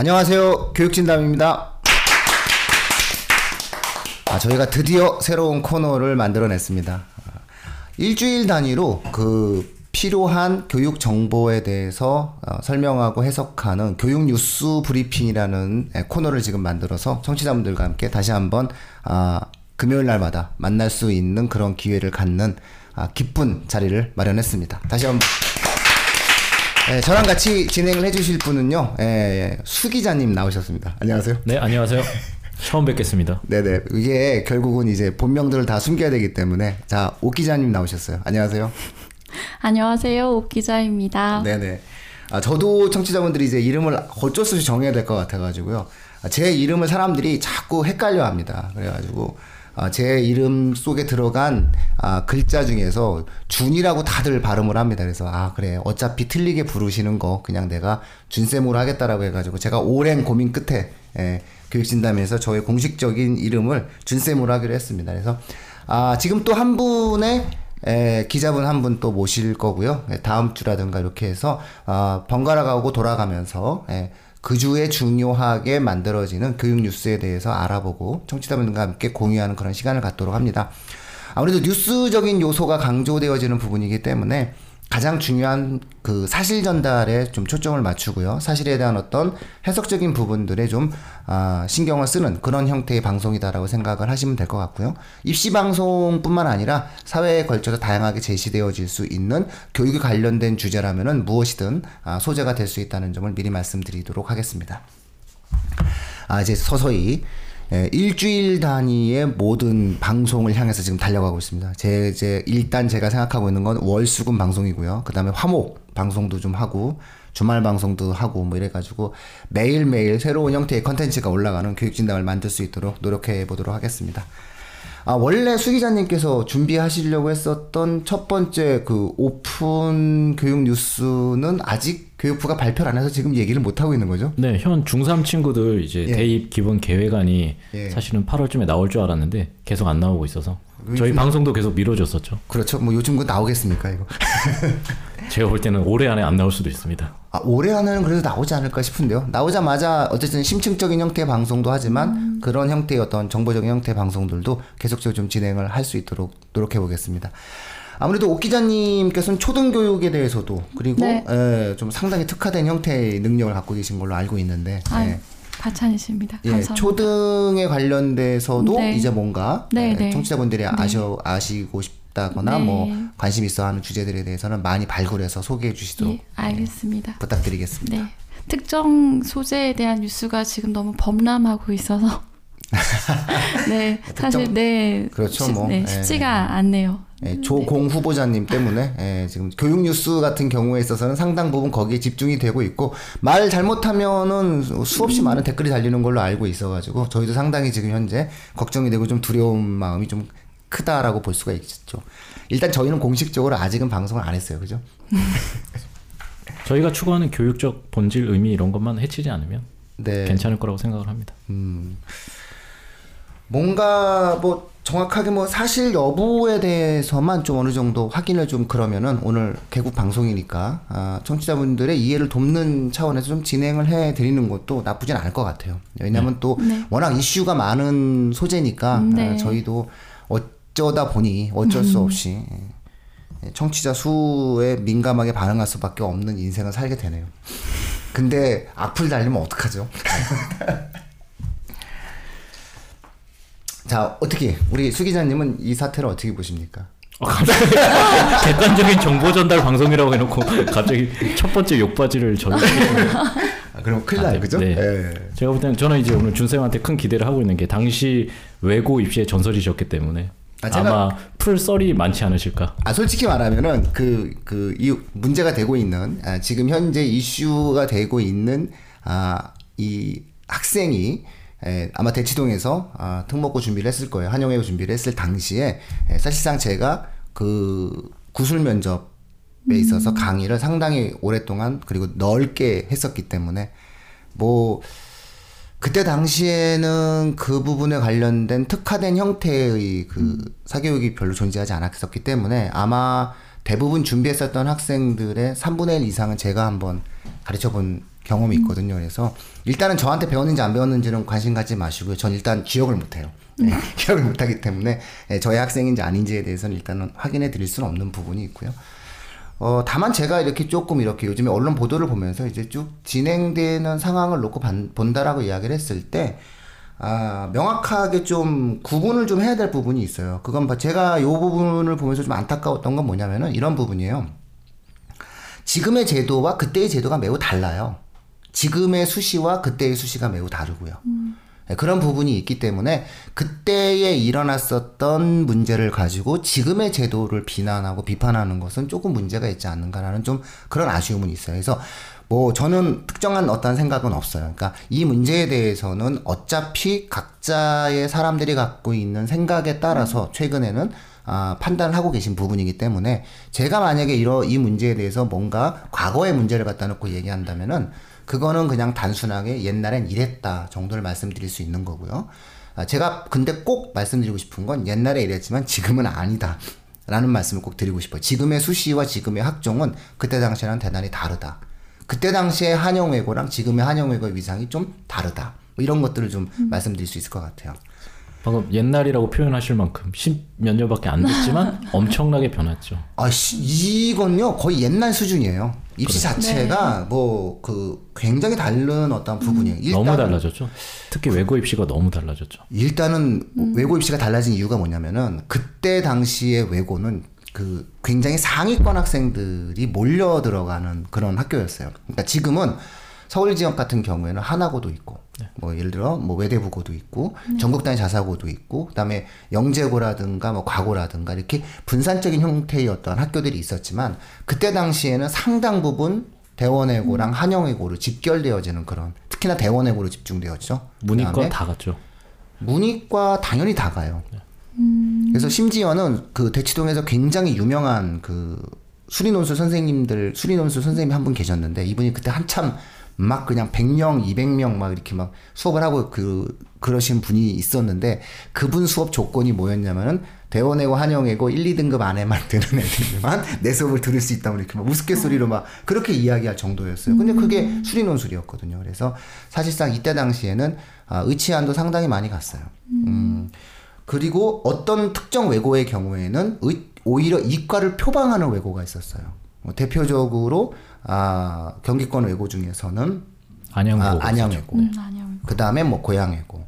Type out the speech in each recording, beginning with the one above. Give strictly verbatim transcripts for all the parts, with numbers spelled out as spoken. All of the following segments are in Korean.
안녕하세요, 교육진담입니다. 아, 저희가 드디어 새로운 코너를 만들어냈습니다. 일주일 단위로 그 필요한 교육 정보에 대해서 어, 설명하고 해석하는 교육 뉴스 브리핑이라는 코너를 지금 만들어서 청취자분들과 함께 다시 한번 아, 금요일 날마다 만날 수 있는 그런 기회를 갖는 아, 기쁜 자리를 마련했습니다. 다시 한번 예, 저랑 같이 진행을 해주실 분은요, 예, 예, 수 기자님 나오셨습니다. 안녕하세요. 네, 안녕하세요. 처음 뵙겠습니다. 네네. 이게 결국은 이제 본명들을 다 숨겨야 되기 때문에, 자, 오 기자님 나오셨어요. 안녕하세요. 안녕하세요, 오 기자입니다. 네네. 아, 저도 청취자분들이 이제 이름을 어쩔 수 없이 정해야 될 것 같아가지고요. 아, 제 이름을 사람들이 자꾸 헷갈려합니다. 그래가지고. 아, 제 이름 속에 들어간 아, 글자 중에서 준이라고 다들 발음을 합니다. 그래서 아 그래 어차피 틀리게 부르시는 거 그냥 내가 준쌤으로 하겠다라고 해가지고 제가 오랜 고민 끝에 예, 교육진담에서 저의 공식적인 이름을 준쌤으로 하기로 했습니다. 그래서 아, 지금 또 한 분의 예, 기자분 한 분 또 모실 거고요. 예, 다음 주라든가 이렇게 해서 아, 번갈아 가고 돌아가면서 예, 그 주에 중요하게 만들어지는 교육 뉴스에 대해서 알아보고 청취자분들과 함께 공유하는 그런 시간을 갖도록 합니다. 아무래도 뉴스적인 요소가 강조되어지는 부분이기 때문에 가장 중요한 그 사실 전달에 좀 초점을 맞추고요. 사실에 대한 어떤 해석적인 부분들에 좀 아, 신경을 쓰는 그런 형태의 방송이다라고 생각을 하시면 될 것 같고요. 입시 방송뿐만 아니라 사회에 걸쳐서 다양하게 제시되어질 수 있는 교육에 관련된 주제라면은 무엇이든 아, 소재가 될 수 있다는 점을 미리 말씀드리도록 하겠습니다. 아, 이제 서서히 예, 일주일 단위의 모든 방송을 향해서 지금 달려가고 있습니다. 제, 이제 일단 제가 생각하고 있는 건 월수금 방송이고요. 그 다음에 화목 방송도 좀 하고, 주말 방송도 하고, 뭐 이래가지고 매일매일 새로운 형태의 컨텐츠가 올라가는 교육진담을 만들 수 있도록 노력해 보도록 하겠습니다. 아, 원래 수 기자님께서 준비하시려고 했었던 첫 번째 그 오픈 교육 뉴스는 아직 교육부가 발표를 안 해서 지금 얘기를 못 하고 있는 거죠? 네, 현 중삼 친구들 이제 예. 대입 기본 계획안이 예. 사실은 팔월쯤에 나올 줄 알았는데 계속 안 나오고 있어서 저희 방송도 계속 미뤄졌었죠. 그렇죠. 뭐 요즘 그 나오겠습니까, 이거? 제가 볼 때는 올해 안에 안 나올 수도 있습니다. 아, 올해 안에는 그래도 나오지 않을까 싶은데요. 나오자마자 어쨌든 심층적인 형태의 방송도 하지만 음. 그런 형태의 어떤 정보적인 형태의 방송들도 계속적으로 좀 진행을 할 수 있도록 노력해 보겠습니다. 아무래도 오 기자님께서는 초등교육에 대해서도 그리고 네. 에, 좀 상당히 특화된 형태의 능력을 갖고 계신 걸로 알고 있는데 과찬이십니다. 예, 초등에 관련돼서도 네. 이제 뭔가 네, 네. 청취자분들이 네. 아셔, 아시고 싶다거나 네. 뭐 관심 있어하는 주제들에 대해서는 많이 발굴해서 소개해 주시도록 네, 알겠습니다. 예, 부탁드리겠습니다. 네. 특정 소재에 대한 뉴스가 지금 너무 범람하고 있어서 네 사실 네 그렇죠 시, 뭐 네, 쉽지가 예. 않네요. 예, 조공 네. 후보자님 때문에 예, 지금 교육 뉴스 같은 경우에 있어서는 상당 부분 거기에 집중이 되고 있고 말 잘못하면은 수없이 음. 많은 댓글이 달리는 걸로 알고 있어가지고 저희도 상당히 지금 현재 걱정이 되고 좀 두려운 마음이 좀 크다라고 볼 수가 있죠. 일단 저희는 공식적으로 아직은 방송을 안 했어요, 그죠? 저희가 추구하는 교육적 본질 의미 이런 것만 해치지 않으면 네. 괜찮을 거라고 생각을 합니다. 음. 뭔가 뭐 정확하게 뭐 사실 여부에 대해서만 좀 어느 정도 확인을 좀 그러면은 오늘 개국 방송이니까 아, 청취자분들의 이해를 돕는 차원에서 좀 진행을 해드리는 것도 나쁘진 않을 것 같아요. 왜냐하면 네. 또 네. 워낙 이슈가 많은 소재니까 네. 아, 저희도 어쩌다 보니 어쩔 수 없이 청취자 수에 민감하게 반응할 수밖에 없는 인생을 살게 되네요. 근데 악플 달리면 어떡하죠? 자, 어떻게 우리 수 기자님은 이 사태를 어떻게 보십니까? 아, 갑자기 객관적인 정보 전달 방송이라고 해놓고 갑자기 첫 번째 욕받이를 전달해요. 아, 그럼 큰일 나요, 아, 그죠? 네. 네. 제가 볼 때는 저는 이제 오늘 준쌤한테 큰 기대를 하고 있는 게 당시 외고 입시의 전설이셨기 때문에 아, 제가, 아마 풀 썰이 많지 않으실까? 아, 솔직히 말하면은 그, 그, 이 문제가 되고 있는 아, 지금 현재 이슈가 되고 있는 아, 이 학생이 예, 아마 대치동에서 아, 특목고 준비를 했을 거예요. 한영외고 준비를 했을 당시에 예, 사실상 제가 그 구술 면접에 음. 있어서 강의를 상당히 오랫동안 그리고 넓게 했었기 때문에 뭐 그때 당시에는 그 부분에 관련된 특화된 형태의 그 음. 사교육이 별로 존재하지 않았었기 때문에 아마 대부분 준비했었던 학생들의 삼분의 일 이상은 제가 한번 가르쳐본 경험이 있거든요. 그래서 일단은 저한테 배웠는지 안 배웠는지는 관심 갖지 마시고요. 전 일단 기억을 못해요. 네, 기억을 못하기 때문에 저의 학생인지 아닌지에 대해서는 일단은 확인해 드릴 수는 없는 부분이 있고요. 어, 다만 제가 이렇게 조금 이렇게 요즘에 언론 보도를 보면서 이제 쭉 진행되는 상황을 놓고 반, 본다라고 이야기를 했을 때, 아, 명확하게 좀 구분을 좀 해야 될 부분이 있어요. 그건 제가 요 부분을 보면서 좀 안타까웠던 건 뭐냐면은 이런 부분이에요. 지금의 제도와 그때의 제도가 매우 달라요. 지금의 수시와 그때의 수시가 매우 다르고요. 음. 그런 부분이 있기 때문에 그때에 일어났었던 문제를 가지고 지금의 제도를 비난하고 비판하는 것은 조금 문제가 있지 않는가라는 좀 그런 아쉬움은 있어요. 그래서 뭐 저는 특정한 어떤 생각은 없어요. 그러니까 이 문제에 대해서는 어차피 각자의 사람들이 갖고 있는 생각에 따라서 최근에는 아, 판단을 하고 계신 부분이기 때문에 제가 만약에 이러, 이 문제에 대해서 뭔가 과거의 문제를 갖다 놓고 얘기한다면은 그거는 그냥 단순하게 옛날엔 이랬다 정도를 말씀드릴 수 있는 거고요. 제가 근데 꼭 말씀드리고 싶은 건 옛날에 이랬지만 지금은 아니다 라는 말씀을 꼭 드리고 싶어요. 지금의 수시와 지금의 학종은 그때 당시랑 대단히 다르다. 그때 당시의 한영외고랑 지금의 한영외고의 위상이 좀 다르다. 뭐 이런 것들을 좀 음. 말씀드릴 수 있을 것 같아요. 방금 옛날이라고 표현하실 만큼 십몇 년밖에 안 됐지만 엄청나게 변했죠. 아, 이건요 거의 옛날 수준이에요. 입시 그렇죠. 자체가 네. 뭐 그 굉장히 다른 어떤 부분이에요. 음. 너무 달라졌죠. 특히 외고 입시가 너무 달라졌죠. 일단은 음. 외고 입시가 달라진 이유가 뭐냐면은 그때 당시의 외고는 그 굉장히 상위권 학생들이 몰려 들어가는 그런 학교였어요. 그러니까 지금은 서울 지역 같은 경우에는 하나고도 있고, 네. 뭐 예를 들어 뭐 외대부고도 있고, 네. 전국 단위 자사고도 있고, 그다음에 영재고라든가 뭐 과고라든가 이렇게 분산적인 형태의 어떤 학교들이 있었지만 그때 당시에는 상당 부분 대원외고랑 음. 한영외고로 집결되어지는 그런, 특히나 대원외고로 집중되었죠. 문이과 다 갔죠. 문이과 당연히 다 가요. 네. 음. 그래서 심지어는 그 대치동에서 굉장히 유명한 그 수리논술 선생님들 수리논술 선생님이 한 분 계셨는데 이분이 그때 한참 막 그냥 백 명, 이백 명 막 이렇게 막 수업을 하고 그, 그러신 분이 있었는데 그분 수업 조건이 뭐였냐면은 대원외고, 한영외고 일, 이등급 안에만 드는 애들만 내 수업을 들을 수 있다면 이렇게 막 우스갯소리로 막 그렇게 이야기할 정도였어요. 근데 그게 수리논술이었거든요. 그래서 사실상 이때 당시에는 아, 의치안도 상당히 많이 갔어요. 음, 그리고 어떤 특정 외고의 경우에는 의, 오히려 이과를 표방하는 외고가 있었어요. 뭐 대표적으로 아, 경기권 외고 중에서는 안양외고, 아, 안양외고. 네. 그 다음에 뭐 고양외고,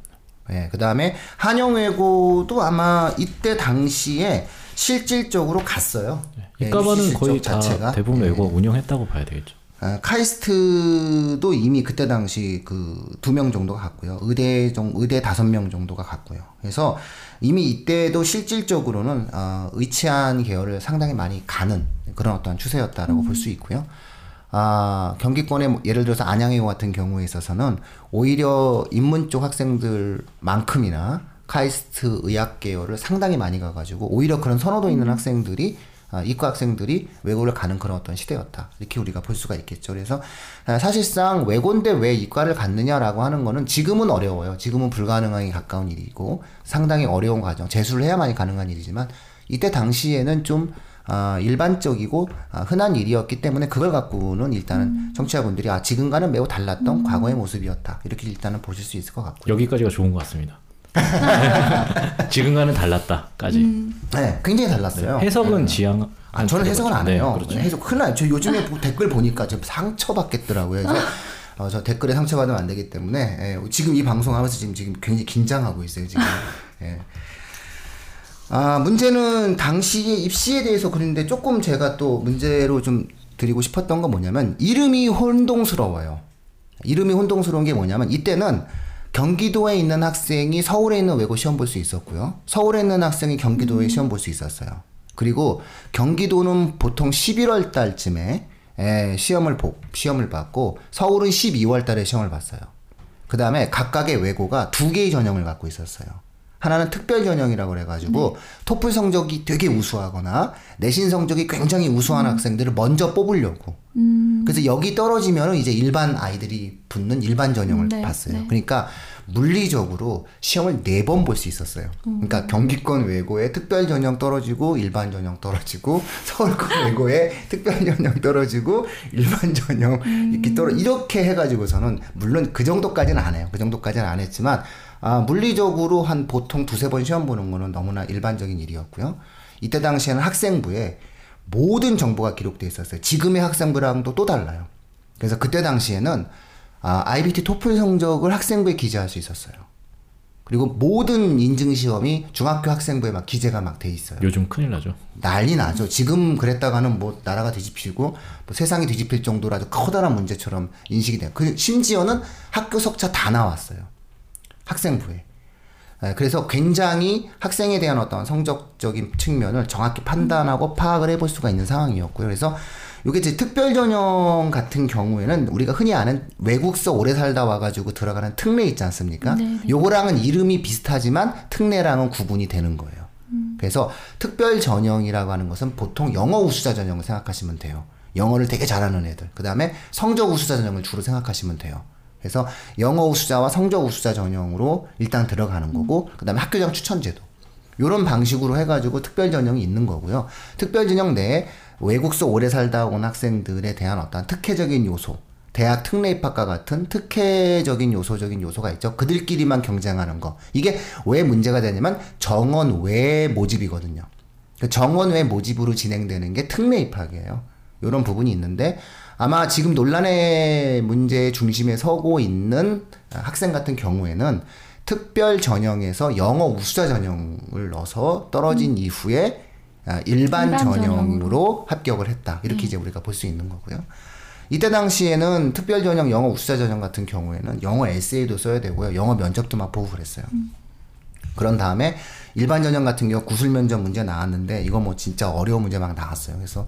네, 그 다음에 한영외고도 아마 이때 당시에 실질적으로 갔어요. 네. 이과반은 네, 거의 자체가. 다 대부분 네. 외고가 운영했다고 봐야 되겠죠. 아, 카이스트도 이미 그때 당시 그 두 명 정도가 갔고요. 의대 정 의대 다섯 명 정도가 갔고요. 그래서 이미 이때도 실질적으로는 어, 의치안 계열을 상당히 많이 가는 그런 어떤 추세였다라고 음. 볼 수 있고요. 아, 경기권의 예를 들어서 안양외고 같은 경우에 있어서는 오히려 인문 쪽 학생들만큼이나 카이스트 의학 계열을 상당히 많이 가가지고 오히려 그런 선호도 있는 학생들이 아, 이과 학생들이 외고를 가는 그런 어떤 시대였다. 이렇게 우리가 볼 수가 있겠죠. 그래서 사실상 외고인데 왜 이과를 갔느냐라고 하는 거는 지금은 어려워요. 지금은 불가능하게 가까운 일이고 상당히 어려운 과정, 재수를 해야만이 가능한 일이지만 이때 당시에는 좀 아, 일반적이고 아, 흔한 일이었기 때문에 그걸 갖고는 일단은 음. 청취자분들이 아, 지금과는 매우 달랐던 음. 과거의 모습이었다. 이렇게 일단은 보실 수 있을 것 같고요. 여기까지가 좋은 것 같습니다. 지금과는 달랐다까지. 음. 네, 굉장히 달랐어요. 네, 해석은 네. 지향. 아, 저는 해석은 거죠. 안 해요. 네, 그렇죠. 해석 큰일 나요. 저 요즘에 댓글 보니까 저 상처받겠더라고요. 그래서 어, 저 댓글에 상처받으면 안 되기 때문에 예, 지금 이 방송하면서 지금 지금 굉장히 긴장하고 있어요. 지금. 예. 아, 문제는 당시의 입시에 대해서 그런데 조금 제가 또 문제로 좀 드리고 싶었던 건 뭐냐면 이름이 혼동스러워요. 이름이 혼동스러운 게 뭐냐면 이때는 경기도에 있는 학생이 서울에 있는 외고 시험 볼 수 있었고요. 서울에 있는 학생이 경기도에 음. 시험 볼 수 있었어요. 그리고 경기도는 보통 십일월 달쯤에 에, 시험을, 보, 시험을 받고 서울은 십이월 달에 시험을 봤어요. 그 다음에 각각의 외고가 두 개의 전형을 갖고 있었어요. 하나는 특별전형이라고 그래가지고 네. 토플 성적이 되게 우수하거나 내신 성적이 굉장히 우수한 음. 학생들을 먼저 뽑으려고 음. 그래서 여기 떨어지면 이제 일반 아이들이 붙는 일반 전형을 네. 봤어요. 네. 그러니까 물리적으로 시험을 네 번 볼 수 있었어요. 음. 그러니까 경기권 외고에 특별 전형 떨어지고 일반 전형 떨어지고 서울권 외고에 특별 전형 떨어지고 일반 전형 음. 이렇게 떨어 이렇게 해가지고서는 물론 그 정도까지는 안 해요. 그 정도까지는 안 했지만 아, 물리적으로 한 보통 두세 번 시험 보는 거는 너무나 일반적인 일이었고요. 이때 당시에는 학생부에 모든 정보가 기록되어 있었어요. 지금의 학생부랑도 또 달라요. 그래서 그때 당시에는 아, 아이비티 토플 성적을 학생부에 기재할 수 있었어요. 그리고 모든 인증시험이 중학교 학생부에 막 기재가 막 돼 있어요. 요즘 큰일 나죠. 난리 나죠. 지금 그랬다가는 뭐 나라가 뒤집히고 뭐 세상이 뒤집힐 정도라도 커다란 문제처럼 인식이 돼요. 그 심지어는 학교 석차 다 나왔어요. 학생부에. 그래서 굉장히 학생에 대한 어떤 성적적인 측면을 정확히 판단하고 파악을 해볼 수가 있는 상황이었고요. 그래서 이게 이제 특별 전형 같은 경우에는 우리가 흔히 아는 외국서 오래 살다 와가지고 들어가는 특례 있지 않습니까? 네네. 요거랑은 이름이 비슷하지만 특례랑은 구분이 되는 거예요. 음. 그래서 특별 전형이라고 하는 것은 보통 영어 우수자 전형을 생각하시면 돼요. 영어를 되게 잘하는 애들. 그 다음에 성적 우수자 전형을 주로 생각하시면 돼요. 그래서 영어 우수자와 성적 우수자 전형으로 일단 들어가는 거고, 그 다음에 학교장 추천제도. 요런 방식으로 해가지고 특별 전형이 있는 거고요. 특별 전형 내에 외국서 오래 살다 온 학생들에 대한 어떤 특혜적인 요소, 대학 특례 입학과 같은 특혜적인 요소적인 요소가 있죠. 그들끼리만 경쟁하는 거. 이게 왜 문제가 되냐면 정원 외 모집이거든요. 그 정원 외 모집으로 진행되는 게 특례 입학이에요. 요런 부분이 있는데 아마 지금 논란의 문제의 중심에 서고 있는 학생 같은 경우에는 특별 전형에서 영어 우수자 전형을 넣어서 떨어진 음. 이후에 일반, 일반 전형으로, 전형으로 합격을 했다. 이렇게 네. 이제 우리가 볼 수 있는 거고요. 이때 당시에는 특별 전형 영어 우수자 전형 같은 경우에는 영어 에세이도 써야 되고요. 영어 면접도 막 보고 그랬어요. 음. 그런 다음에 일반 전형 같은 경우 구술 면접 문제 나왔는데 이거 뭐 진짜 어려운 문제 막 나왔어요. 그래서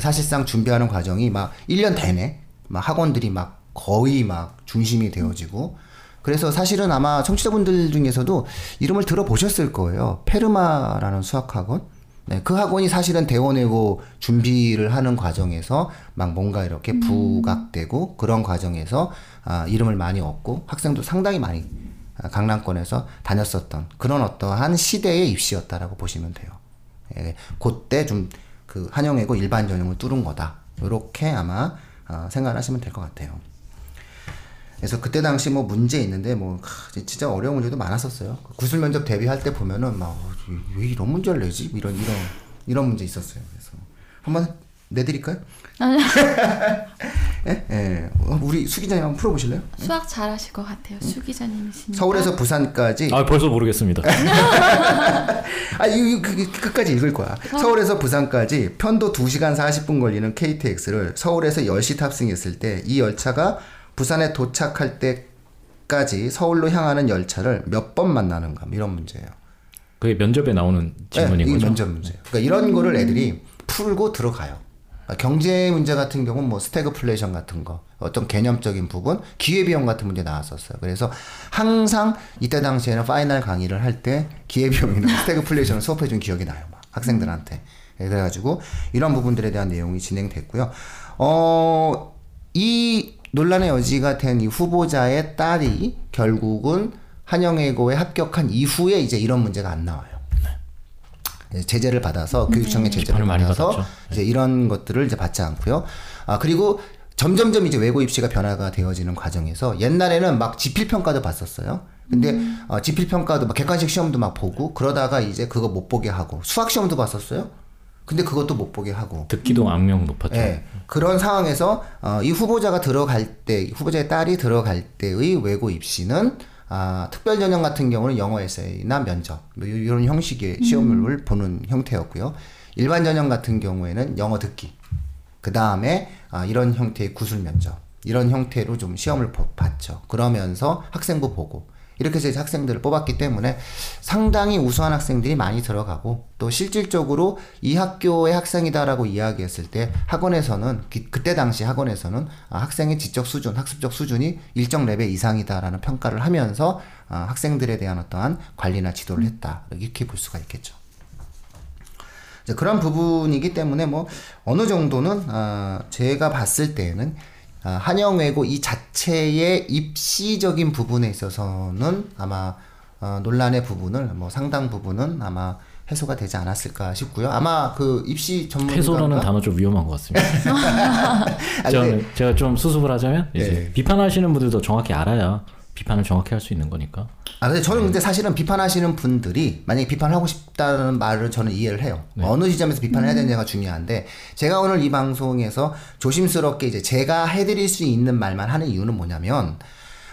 사실상 준비하는 과정이 막 일 년 되네. 막 학원들이 막 거의 막 중심이 되어지고 그래서 사실은 아마 청취자분들 중에서도 이름을 들어보셨을 거예요. 페르마라는 수학학원. 네, 그 학원이 사실은 대원외고 준비를 하는 과정에서 막 뭔가 이렇게 부각되고 음. 그런 과정에서 아, 이름을 많이 얻고 학생도 상당히 많이 강남권에서 다녔었던 그런 어떠한 시대의 입시였다라고 보시면 돼요. 예, 그때 좀 그 한영외고 일반 전형을 뚫은 거다. 이렇게 아마 어, 생각을 하시면 될 것 같아요. 그래서 그때 당시 뭐 문제 있는데 뭐 진짜 어려운 문제도 많았었어요. 구술 면접 대비할 때 보면은 막 왜 이런 문제를 내지? 이런 이런 이런 문제 있었어요. 그래서 한번 내드릴까요? 아니요. 예, 예. 우리 수 기자님 한번 풀어보실래요? 수학 잘하실 것 같아요. 수 기자님이시니까. 서울에서 부산까지. 아 벌써 모르겠습니다. 아 이거, 이거 끝까지 읽을 거야. 서울... 서울에서 부산까지 편도 두 시간 사십 분 걸리는 케이티엑스를 서울에서 열 시 탑승했을 때 이 열차가 부산에 도착할 때까지 서울로 향하는 열차를 몇 번 만나는가 이런 문제예요. 그게 면접에 나오는 질문인 네, 거죠? 면접 문제예요. 그러니까 이런 음... 거를 애들이 풀고 들어가요. 경제 문제 같은 경우는 뭐 스태그플레이션 같은 거, 어떤 개념적인 부분, 기회비용 같은 문제 나왔었어요. 그래서 항상 이때 당시에는 파이널 강의를 할 때 기회비용이나 스태그플레이션을 수업해준 기억이 나요. 막 학생들한테. 그래가지고 이런 부분들에 대한 내용이 진행됐고요. 어, 이 논란의 여지가 된 이 후보자의 딸이 결국은 한영외고에 합격한 이후에 이제 이런 문제가 안 나와요. 제재를 받아서 네. 교육청의 제재를 받아서 이제 이런 것들을 이제 받지 않고요. 아 그리고 점점점 이제 외고 입시가 변화가 되어지는 과정에서 옛날에는 막 지필 평가도 봤었어요. 근데 음. 어, 지필 평가도 막 객관식 시험도 막 보고 그러다가 이제 그거 못 보게 하고 수학 시험도 봤었어요. 근데 그것도 못 보게 하고 듣기도 악명 높았죠. 네. 그런 상황에서 어, 이 후보자가 들어갈 때 후보자의 딸이 들어갈 때의 외고 입시는 아, 특별 전형 같은 경우는 영어 에세이나 면접 뭐 이런 형식의 시험을 음. 보는 형태였고요. 일반 전형 같은 경우에는 영어 듣기 그 다음에 아, 이런 형태의 구술 면접 이런 형태로 좀 시험을 봤죠. 그러면서 학생부 보고 이렇게 해서 이제 학생들을 뽑았기 때문에 상당히 우수한 학생들이 많이 들어가고, 또 실질적으로 이 학교의 학생이다라고 이야기했을 때 학원에서는 그때 당시 학원에서는 학생의 지적 수준, 학습적 수준이 일정 레벨 이상이다라는 평가를 하면서 학생들에 대한 어떠한 관리나 지도를 했다, 이렇게 볼 수가 있겠죠. 그런 부분이기 때문에 뭐 어느 정도는 제가 봤을 때는 한영외고 이 자체의 입시적인 부분에 있어서는 아마 어, 논란의 부분을 뭐 상당 부분은 아마 해소가 되지 않았을까 싶고요. 아마 그 입시 전문가 해소라는 단어 좀 위험한 것 같습니다. 아, 네. 제가 좀 수습을 하자면 이제 네. 비판하시는 분들도 정확히 알아야 비판을 정확히 할 수 있는 거니까. 아, 근데 저는 네. 근데 사실은 비판하시는 분들이 만약에 비판하고 싶다는 말을 저는 이해를 해요. 네. 어느 시점에서 비판을 해야 되는지가 중요한데, 제가 오늘 이 방송에서 조심스럽게 이제 제가 해드릴 수 있는 말만 하는 이유는 뭐냐면,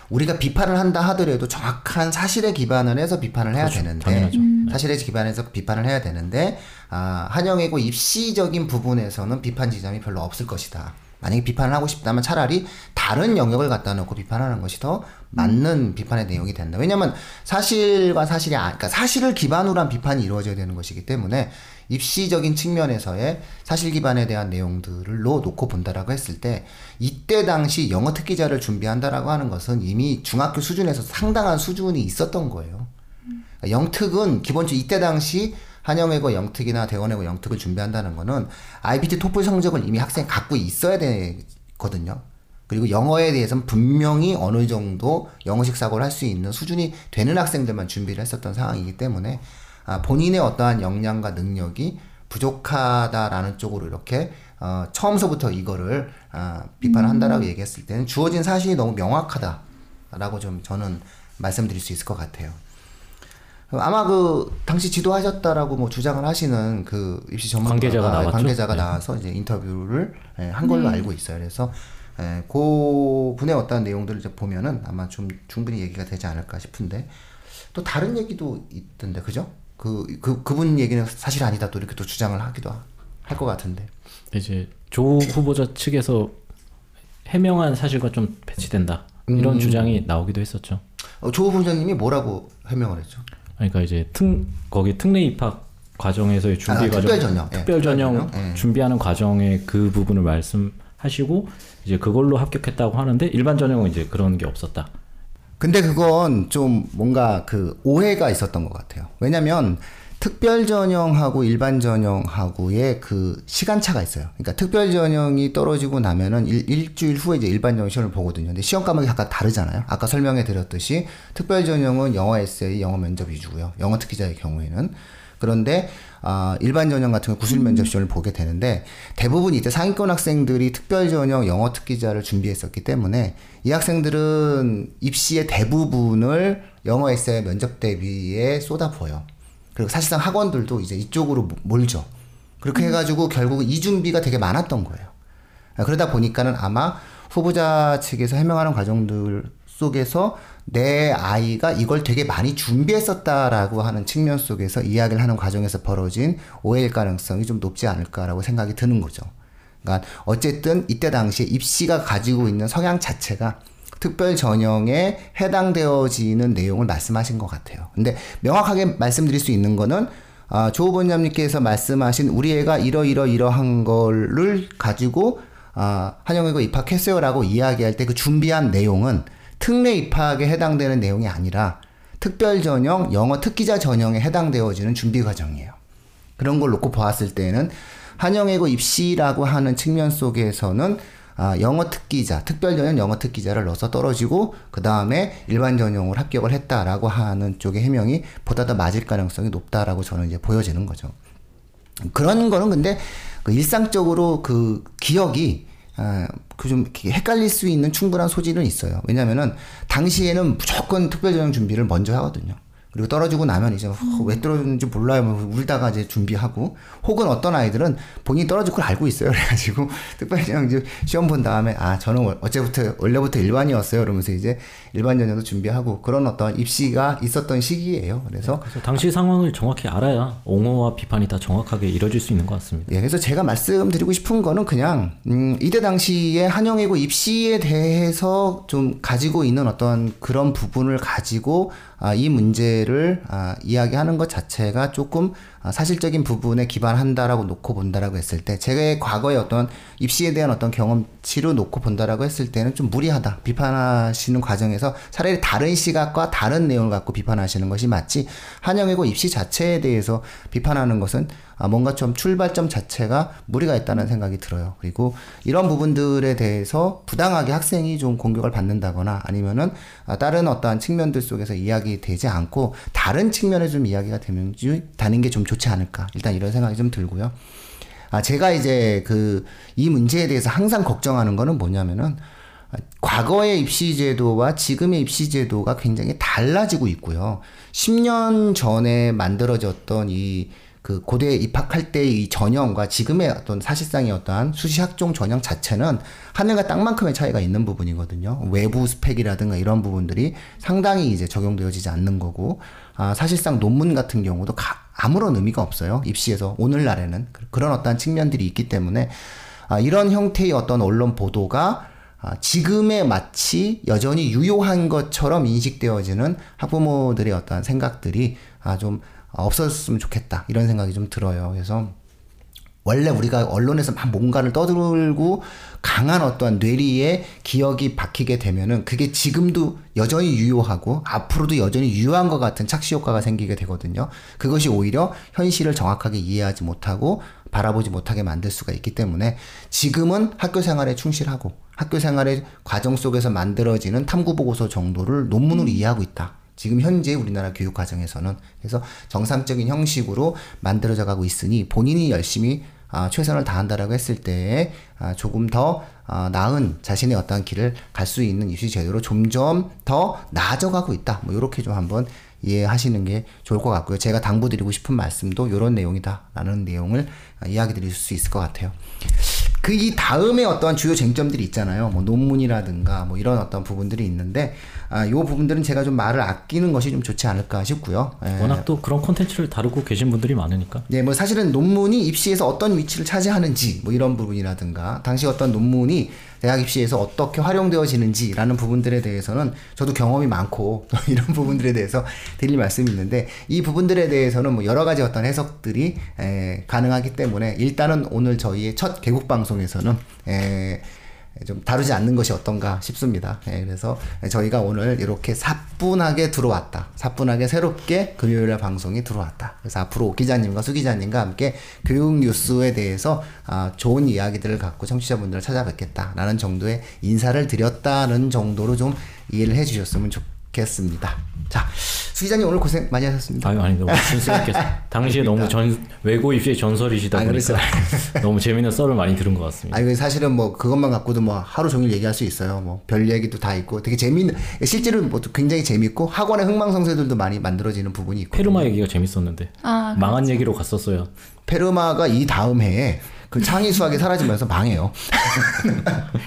우리가 비판을 한다 하더라도 정확한 사실에 기반을 해서 비판을 해야 그렇죠. 되는데 당연하죠. 사실에 기반해서 비판을 해야 되는데, 아, 한영외고 입시적인 부분에서는 비판 지점이 별로 없을 것이다. 만약에 비판을 하고 싶다면 차라리 다른 영역을 갖다 놓고 비판하는 것이 더 맞는 비판의 내용이 된다. 왜냐면 사실과 사실이, 그러니까 사실을 기반으로 한 비판이 이루어져야 되는 것이기 때문에 입시적인 측면에서의 사실 기반에 대한 내용들로 놓고 본다라고 했을 때, 이때 당시 영어 특기자를 준비한다라고 하는 것은 이미 중학교 수준에서 상당한 수준이 있었던 거예요. 그러니까 영특은 기본적으로 이때 당시 한영외고 영특이나 대원외고 영특을 준비한다는 거는 아이피티 토플 성적을 이미 학생이 갖고 있어야 되거든요. 그리고 영어에 대해서는 분명히 어느 정도 영어식 사고를 할 수 있는 수준이 되는 학생들만 준비를 했었던 상황이기 때문에, 아, 본인의 어떠한 역량과 능력이 부족하다라는 쪽으로 이렇게 어, 처음서부터 이거를 아, 비판한다라고 음. 얘기했을 때는 주어진 사실이 너무 명확하다라고 좀 저는 말씀드릴 수 있을 것 같아요. 아마 그 당시 지도하셨다라고 뭐 주장을 하시는 그 입시 전문가 관계자가, 관계자가 나와서 이제 인터뷰를 한 걸로 네. 알고 있어요. 그래서 그 분의 어떤 내용들을 이제 보면은 아마 좀 충분히 얘기가 되지 않을까 싶은데, 또 다른 얘기도 있던데 그죠? 그, 그 그분 얘기는 사실 아니다 또 이렇게 또 주장을 하기도 할 것 같은데, 이제 조 후보자 측에서 해명한 사실과 좀 배치된다 이런 음. 주장이 나오기도 했었죠. 어, 조 후보자님이 뭐라고 해명을 했죠? 그러니까 이제 특 거기 특례 입학 과정에서의 준비 아, 과정, 특별 전형, 특별 전형, 예, 특별 전형 예. 준비하는 과정의 그 부분을 말씀하시고 이제 그걸로 합격했다고 하는데, 일반 전형은 이제 그런 게 없었다. 근데 그건 좀 뭔가 그 오해가 있었던 것 같아요. 왜냐하면 특별 전형하고 일반 전형하고의 그 시간차가 있어요. 그러니까 특별 전형이 떨어지고 나면은 일, 일주일 후에 이제 일반 전형 시험을 보거든요. 근데 시험 과목이 각각 다르잖아요. 아까 설명해 드렸듯이 특별 전형은 영어 에세이, 영어 면접 위주고요. 영어 특기자의 경우에는. 그런데 아, 일반 전형 같은 경우 구술 면접 시험을 보게 되는데, 대부분 이때 상위권 학생들이 특별 전형 영어 특기자를 준비했었기 때문에 이 학생들은 입시의 대부분을 영어 에세이 면접 대비에 쏟아부어요. 그리고 사실상 학원들도 이제 이쪽으로 몰죠. 그렇게 해가지고 결국 이준비가 되게 많았던 거예요. 그러다 보니까는 아마 후보자 측에서 해명하는 과정들 속에서 내 아이가 이걸 되게 많이 준비했었다라고 하는 측면 속에서 이야기를 하는 과정에서 벌어진 오해일 가능성이 좀 높지 않을까라고 생각이 드는 거죠. 그러니까 어쨌든 이때 당시에 입시가 가지고 있는 성향 자체가 특별 전형에 해당되어지는 내용을 말씀하신 것 같아요. 근데 명확하게 말씀드릴 수 있는 거는, 아, 조 후보님께서 말씀하신 우리 애가 이러이러이러한 거를 가지고 아, 한영외고 입학했어요 라고 이야기할 때 그 준비한 내용은 특례 입학에 해당되는 내용이 아니라 특별 전형, 영어 특기자 전형에 해당되어지는 준비 과정이에요. 그런 걸 놓고 보았을 때는 한영외고 입시라고 하는 측면 속에서는 아, 영어 특기자, 특별 전형 영어 특기자를 넣어서 떨어지고 그 다음에 일반 전형으로 합격을 했다라고 하는 쪽의 해명이 보다 더 맞을 가능성이 높다라고 저는 이제 보여지는 거죠. 그런 거는 근데 그 일상적으로 그 기억이 아, 그 좀 헷갈릴 수 있는 충분한 소지는 있어요. 왜냐면은 당시에는 무조건 특별 전형 준비를 먼저 하거든요. 그리고 떨어지고 나면 이제 왜 떨어졌는지 몰라요. 뭐 울다가 이제 준비하고, 혹은 어떤 아이들은 본인이 떨어질 걸 알고 있어요. 그래가지고 특별시험 이제 시험 본 다음에 아 저는 어제부터 원래부터 일반이었어요. 그러면서 이제 일반 전형도 준비하고 그런 어떤 입시가 있었던 시기예요. 그래서, 네, 그래서 당시 상황을 정확히 알아야 옹호와 비판이 다 정확하게 이루어질 수 있는 것 같습니다. 예, 그래서 제가 말씀드리고 싶은 거는 그냥 음, 이때 당시에 한영외고 입시에 대해서 좀 가지고 있는 어떤 그런 부분을 가지고 아, 이 문제를 아, 이야기하는 것 자체가 조금 아, 사실적인 부분에 기반한다라고 놓고 본다라고 했을 때, 제가 과거의 어떤 입시에 대한 어떤 경험치로 놓고 본다라고 했을 때는 좀 무리하다. 비판하시는 과정에서 차라리 다른 시각과 다른 내용을 갖고 비판하시는 것이 맞지, 한영외고 입시 자체에 대해서 비판하는 것은 아, 뭔가 좀 출발점 자체가 무리가 있다는 생각이 들어요. 그리고 이런 부분들에 대해서 부당하게 학생이 좀 공격을 받는다거나 아니면은 아, 다른 어떠한 측면들 속에서 이야기 되지 않고 다른 측면에 좀 이야기가 되는지 다는 게 좀 좋지 않을까, 일단 이런 생각이 좀 들고요. 아 제가 이제 그 이 문제에 대해서 항상 걱정하는 거는 뭐냐면은 과거의 입시제도와 지금의 입시제도가 굉장히 달라지고 있고요. 십 년 전에 만들어졌던 이 그 고대에 입학할 때의 이 전형과 지금의 어떤 사실상의 어떠한 수시학종 전형 자체는 하늘과 땅만큼의 차이가 있는 부분이거든요. 외부 스펙이라든가 이런 부분들이 상당히 이제 적용되어지지 않는 거고, 아, 사실상 논문 같은 경우도 가, 아무런 의미가 없어요. 입시에서 오늘날에는 그런 어떠한 측면들이 있기 때문에 아, 이런 형태의 어떤 언론 보도가 아, 지금의 마치 여전히 유효한 것처럼 인식되어지는 학부모들의 어떠한 생각들이 아, 좀 없었으면 좋겠다, 이런 생각이 좀 들어요. 그래서 원래 우리가 언론에서 막 뭔가를 떠들고 강한 어떠한 뇌리에 기억이 박히게 되면은 그게 지금도 여전히 유효하고 앞으로도 여전히 유효한 것 같은 착시효과가 생기게 되거든요. 그것이 오히려 현실을 정확하게 이해하지 못하고 바라보지 못하게 만들 수가 있기 때문에, 지금은 학교생활에 충실하고 학교생활의 과정 속에서 만들어지는 탐구보고서 정도를 논문으로 이해하고 있다, 지금 현재 우리나라 교육 과정에서는. 그래서 정상적인 형식으로 만들어져 가고 있으니 본인이 열심히 아, 최선을 다한다라고 했을 때에 아, 조금 더 아, 나은 자신의 어떤 길을 갈 수 있는 입시 제도로 점점 더 나아져 가고 있다. 뭐 이렇게 좀 한번 이해하시는 게 좋을 것 같고요. 제가 당부드리고 싶은 말씀도 이런 내용이다라는 내용을 아, 이야기 드릴 수 있을 것 같아요. 그 이 다음에 어떠한 주요 쟁점들이 있잖아요. 뭐 논문이라든가 뭐 이런 어떤 부분들이 있는데, 아, 요 부분들은 제가 좀 말을 아끼는 것이 좀 좋지 않을까 싶고요. 예. 워낙 또 그런 콘텐츠를 다루고 계신 분들이 많으니까. 네, 예, 뭐 사실은 논문이 입시에서 어떤 위치를 차지하는지 뭐 이런 부분이라든가, 당시 어떤 논문이 대학 입시에서 어떻게 활용되어지는지라는 부분들에 대해서는 저도 경험이 많고 이런 부분들에 대해서 드릴 말씀이 있는데, 이 부분들에 대해서는 뭐 여러 가지 어떤 해석들이 에, 가능하기 때문에 일단은 오늘 저희의 첫 개국 방송에서는 에, 좀 다루지 않는 것이 어떤가 싶습니다. 에, 그래서 저희가 오늘 이렇게 사뿐하게 들어왔다, 사뿐하게 새롭게 금요일날 방송이 들어왔다. 그래서 앞으로 오 기자님과 수 기자님과 함께 교육 뉴스에 대해서 아, 좋은 이야기들을 갖고 청취자분들을 찾아뵙겠다라는 정도의 인사를 드렸다는 정도로 좀 이해를 해주셨으면 좋겠습니다. 자, 수 기자님 오늘 고생 많이 하셨습니다. 아유, 아니, 너무 진솔했겠어요. 당시에 너무 전, 외고 입시의 전설이시다 아니, 보니까 너무 재미있는 썰을 많이 들은 것 같습니다. 아니, 사실은 뭐 그것만 갖고도 뭐 하루 종일 얘기할 수 있어요. 뭐 별 얘기도 다 있고 되게 재미있는, 실제로 뭐 굉장히 재미있고 학원의 흥망성쇠들도 많이 만들어지는 부분이 있고. 페르마 얘기가 재밌었는데 아, 망한 그렇지. 얘기로 갔었어요. 페르마가 이 다음 해에 그 창의 수학이 사라지면서 망해요.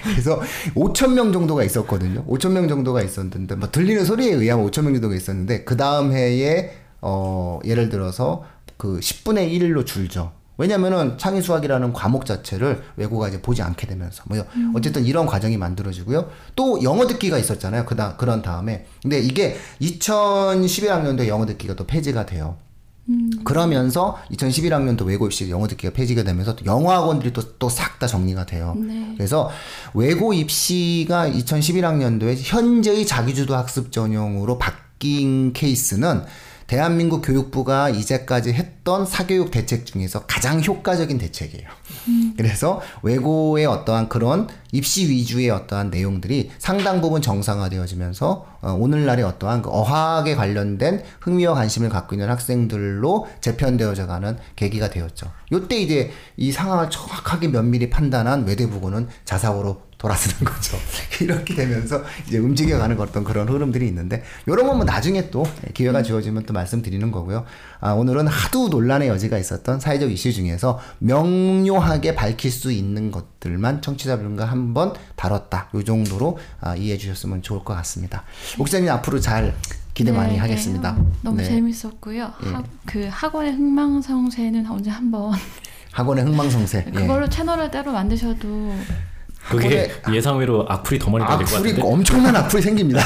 그래서 오천 명 정도가 있었거든요. 오천 명 정도가 있었는데, 뭐 들리는 소리에 의하면 오천 명 정도가 있었는데, 그 다음 해에, 어, 예를 들어서 그 십분의 일로 줄죠. 왜냐면은 창의 수학이라는 과목 자체를 외고가 이제 보지 않게 되면서. 뭐, 어쨌든 이런 과정이 만들어지고요. 또 영어 듣기가 있었잖아요. 그 다, 그런 다음에. 근데 이게 이천십일 학년도에 영어 듣기가 또 폐지가 돼요. 음. 그러면서 이천십일 학년도 외고 입시 영어 듣기가 폐지가 되면서 영어 학원들이 또 또 싹 다 정리가 돼요. 네. 그래서 외고 입시가 이천십일 학년도에 현재의 자기주도 학습 전형으로 바뀐 케이스는 대한민국 교육부가 이제까지 했던 사교육 대책 중에서 가장 효과적인 대책이에요. 음. 그래서 외고의 어떠한 그런 입시 위주의 어떠한 내용들이 상당 부분 정상화되어지면서 어, 오늘날의 어떠한 그 어학에 관련된 흥미와 관심을 갖고 있는 학생들로 재편되어져가는 계기가 되었죠. 이때 이제 이 상황을 정확하게 면밀히 판단한 외대부고는 자사고로 돌아서는 거죠. 이렇게 되면서 이제 움직여가는 어떤 그런 흐름들이 있는데, 이런 건 뭐 나중에 또 기회가 주어지면 또 말씀드리는 거고요. 아, 오늘은 하도 논란의 여지가 있었던 사회적 이슈 중에서 명료하게 밝힐 수 있는 것들만 청취자분과 한번 다뤘다. 이 정도로 아, 이해해 주셨으면 좋을 것 같습니다. 목사님 앞으로 잘 기대 네, 많이 하겠습니다. 네, 너무 네. 재밌었고요. 예. 하, 그 학원의 흥망성쇠는 언제 한번 학원의 흥망성쇠 그걸로 예. 채널을 따로 만드셔도 그게 예상외로 악플이 더 많이 나올 것 같은데. 엄청난 악플이 생깁니다.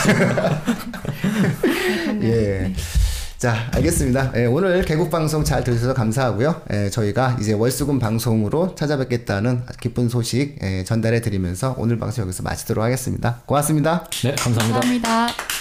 예. 자, 알겠습니다. 예, 오늘 개국방송 잘 들으셔서 감사하고요. 예, 저희가 이제 월수금 방송으로 찾아뵙겠다는 기쁜 소식 예, 전달해 드리면서 오늘 방송 여기서 마치도록 하겠습니다. 고맙습니다. 네, 감사합니다. 감사합니다.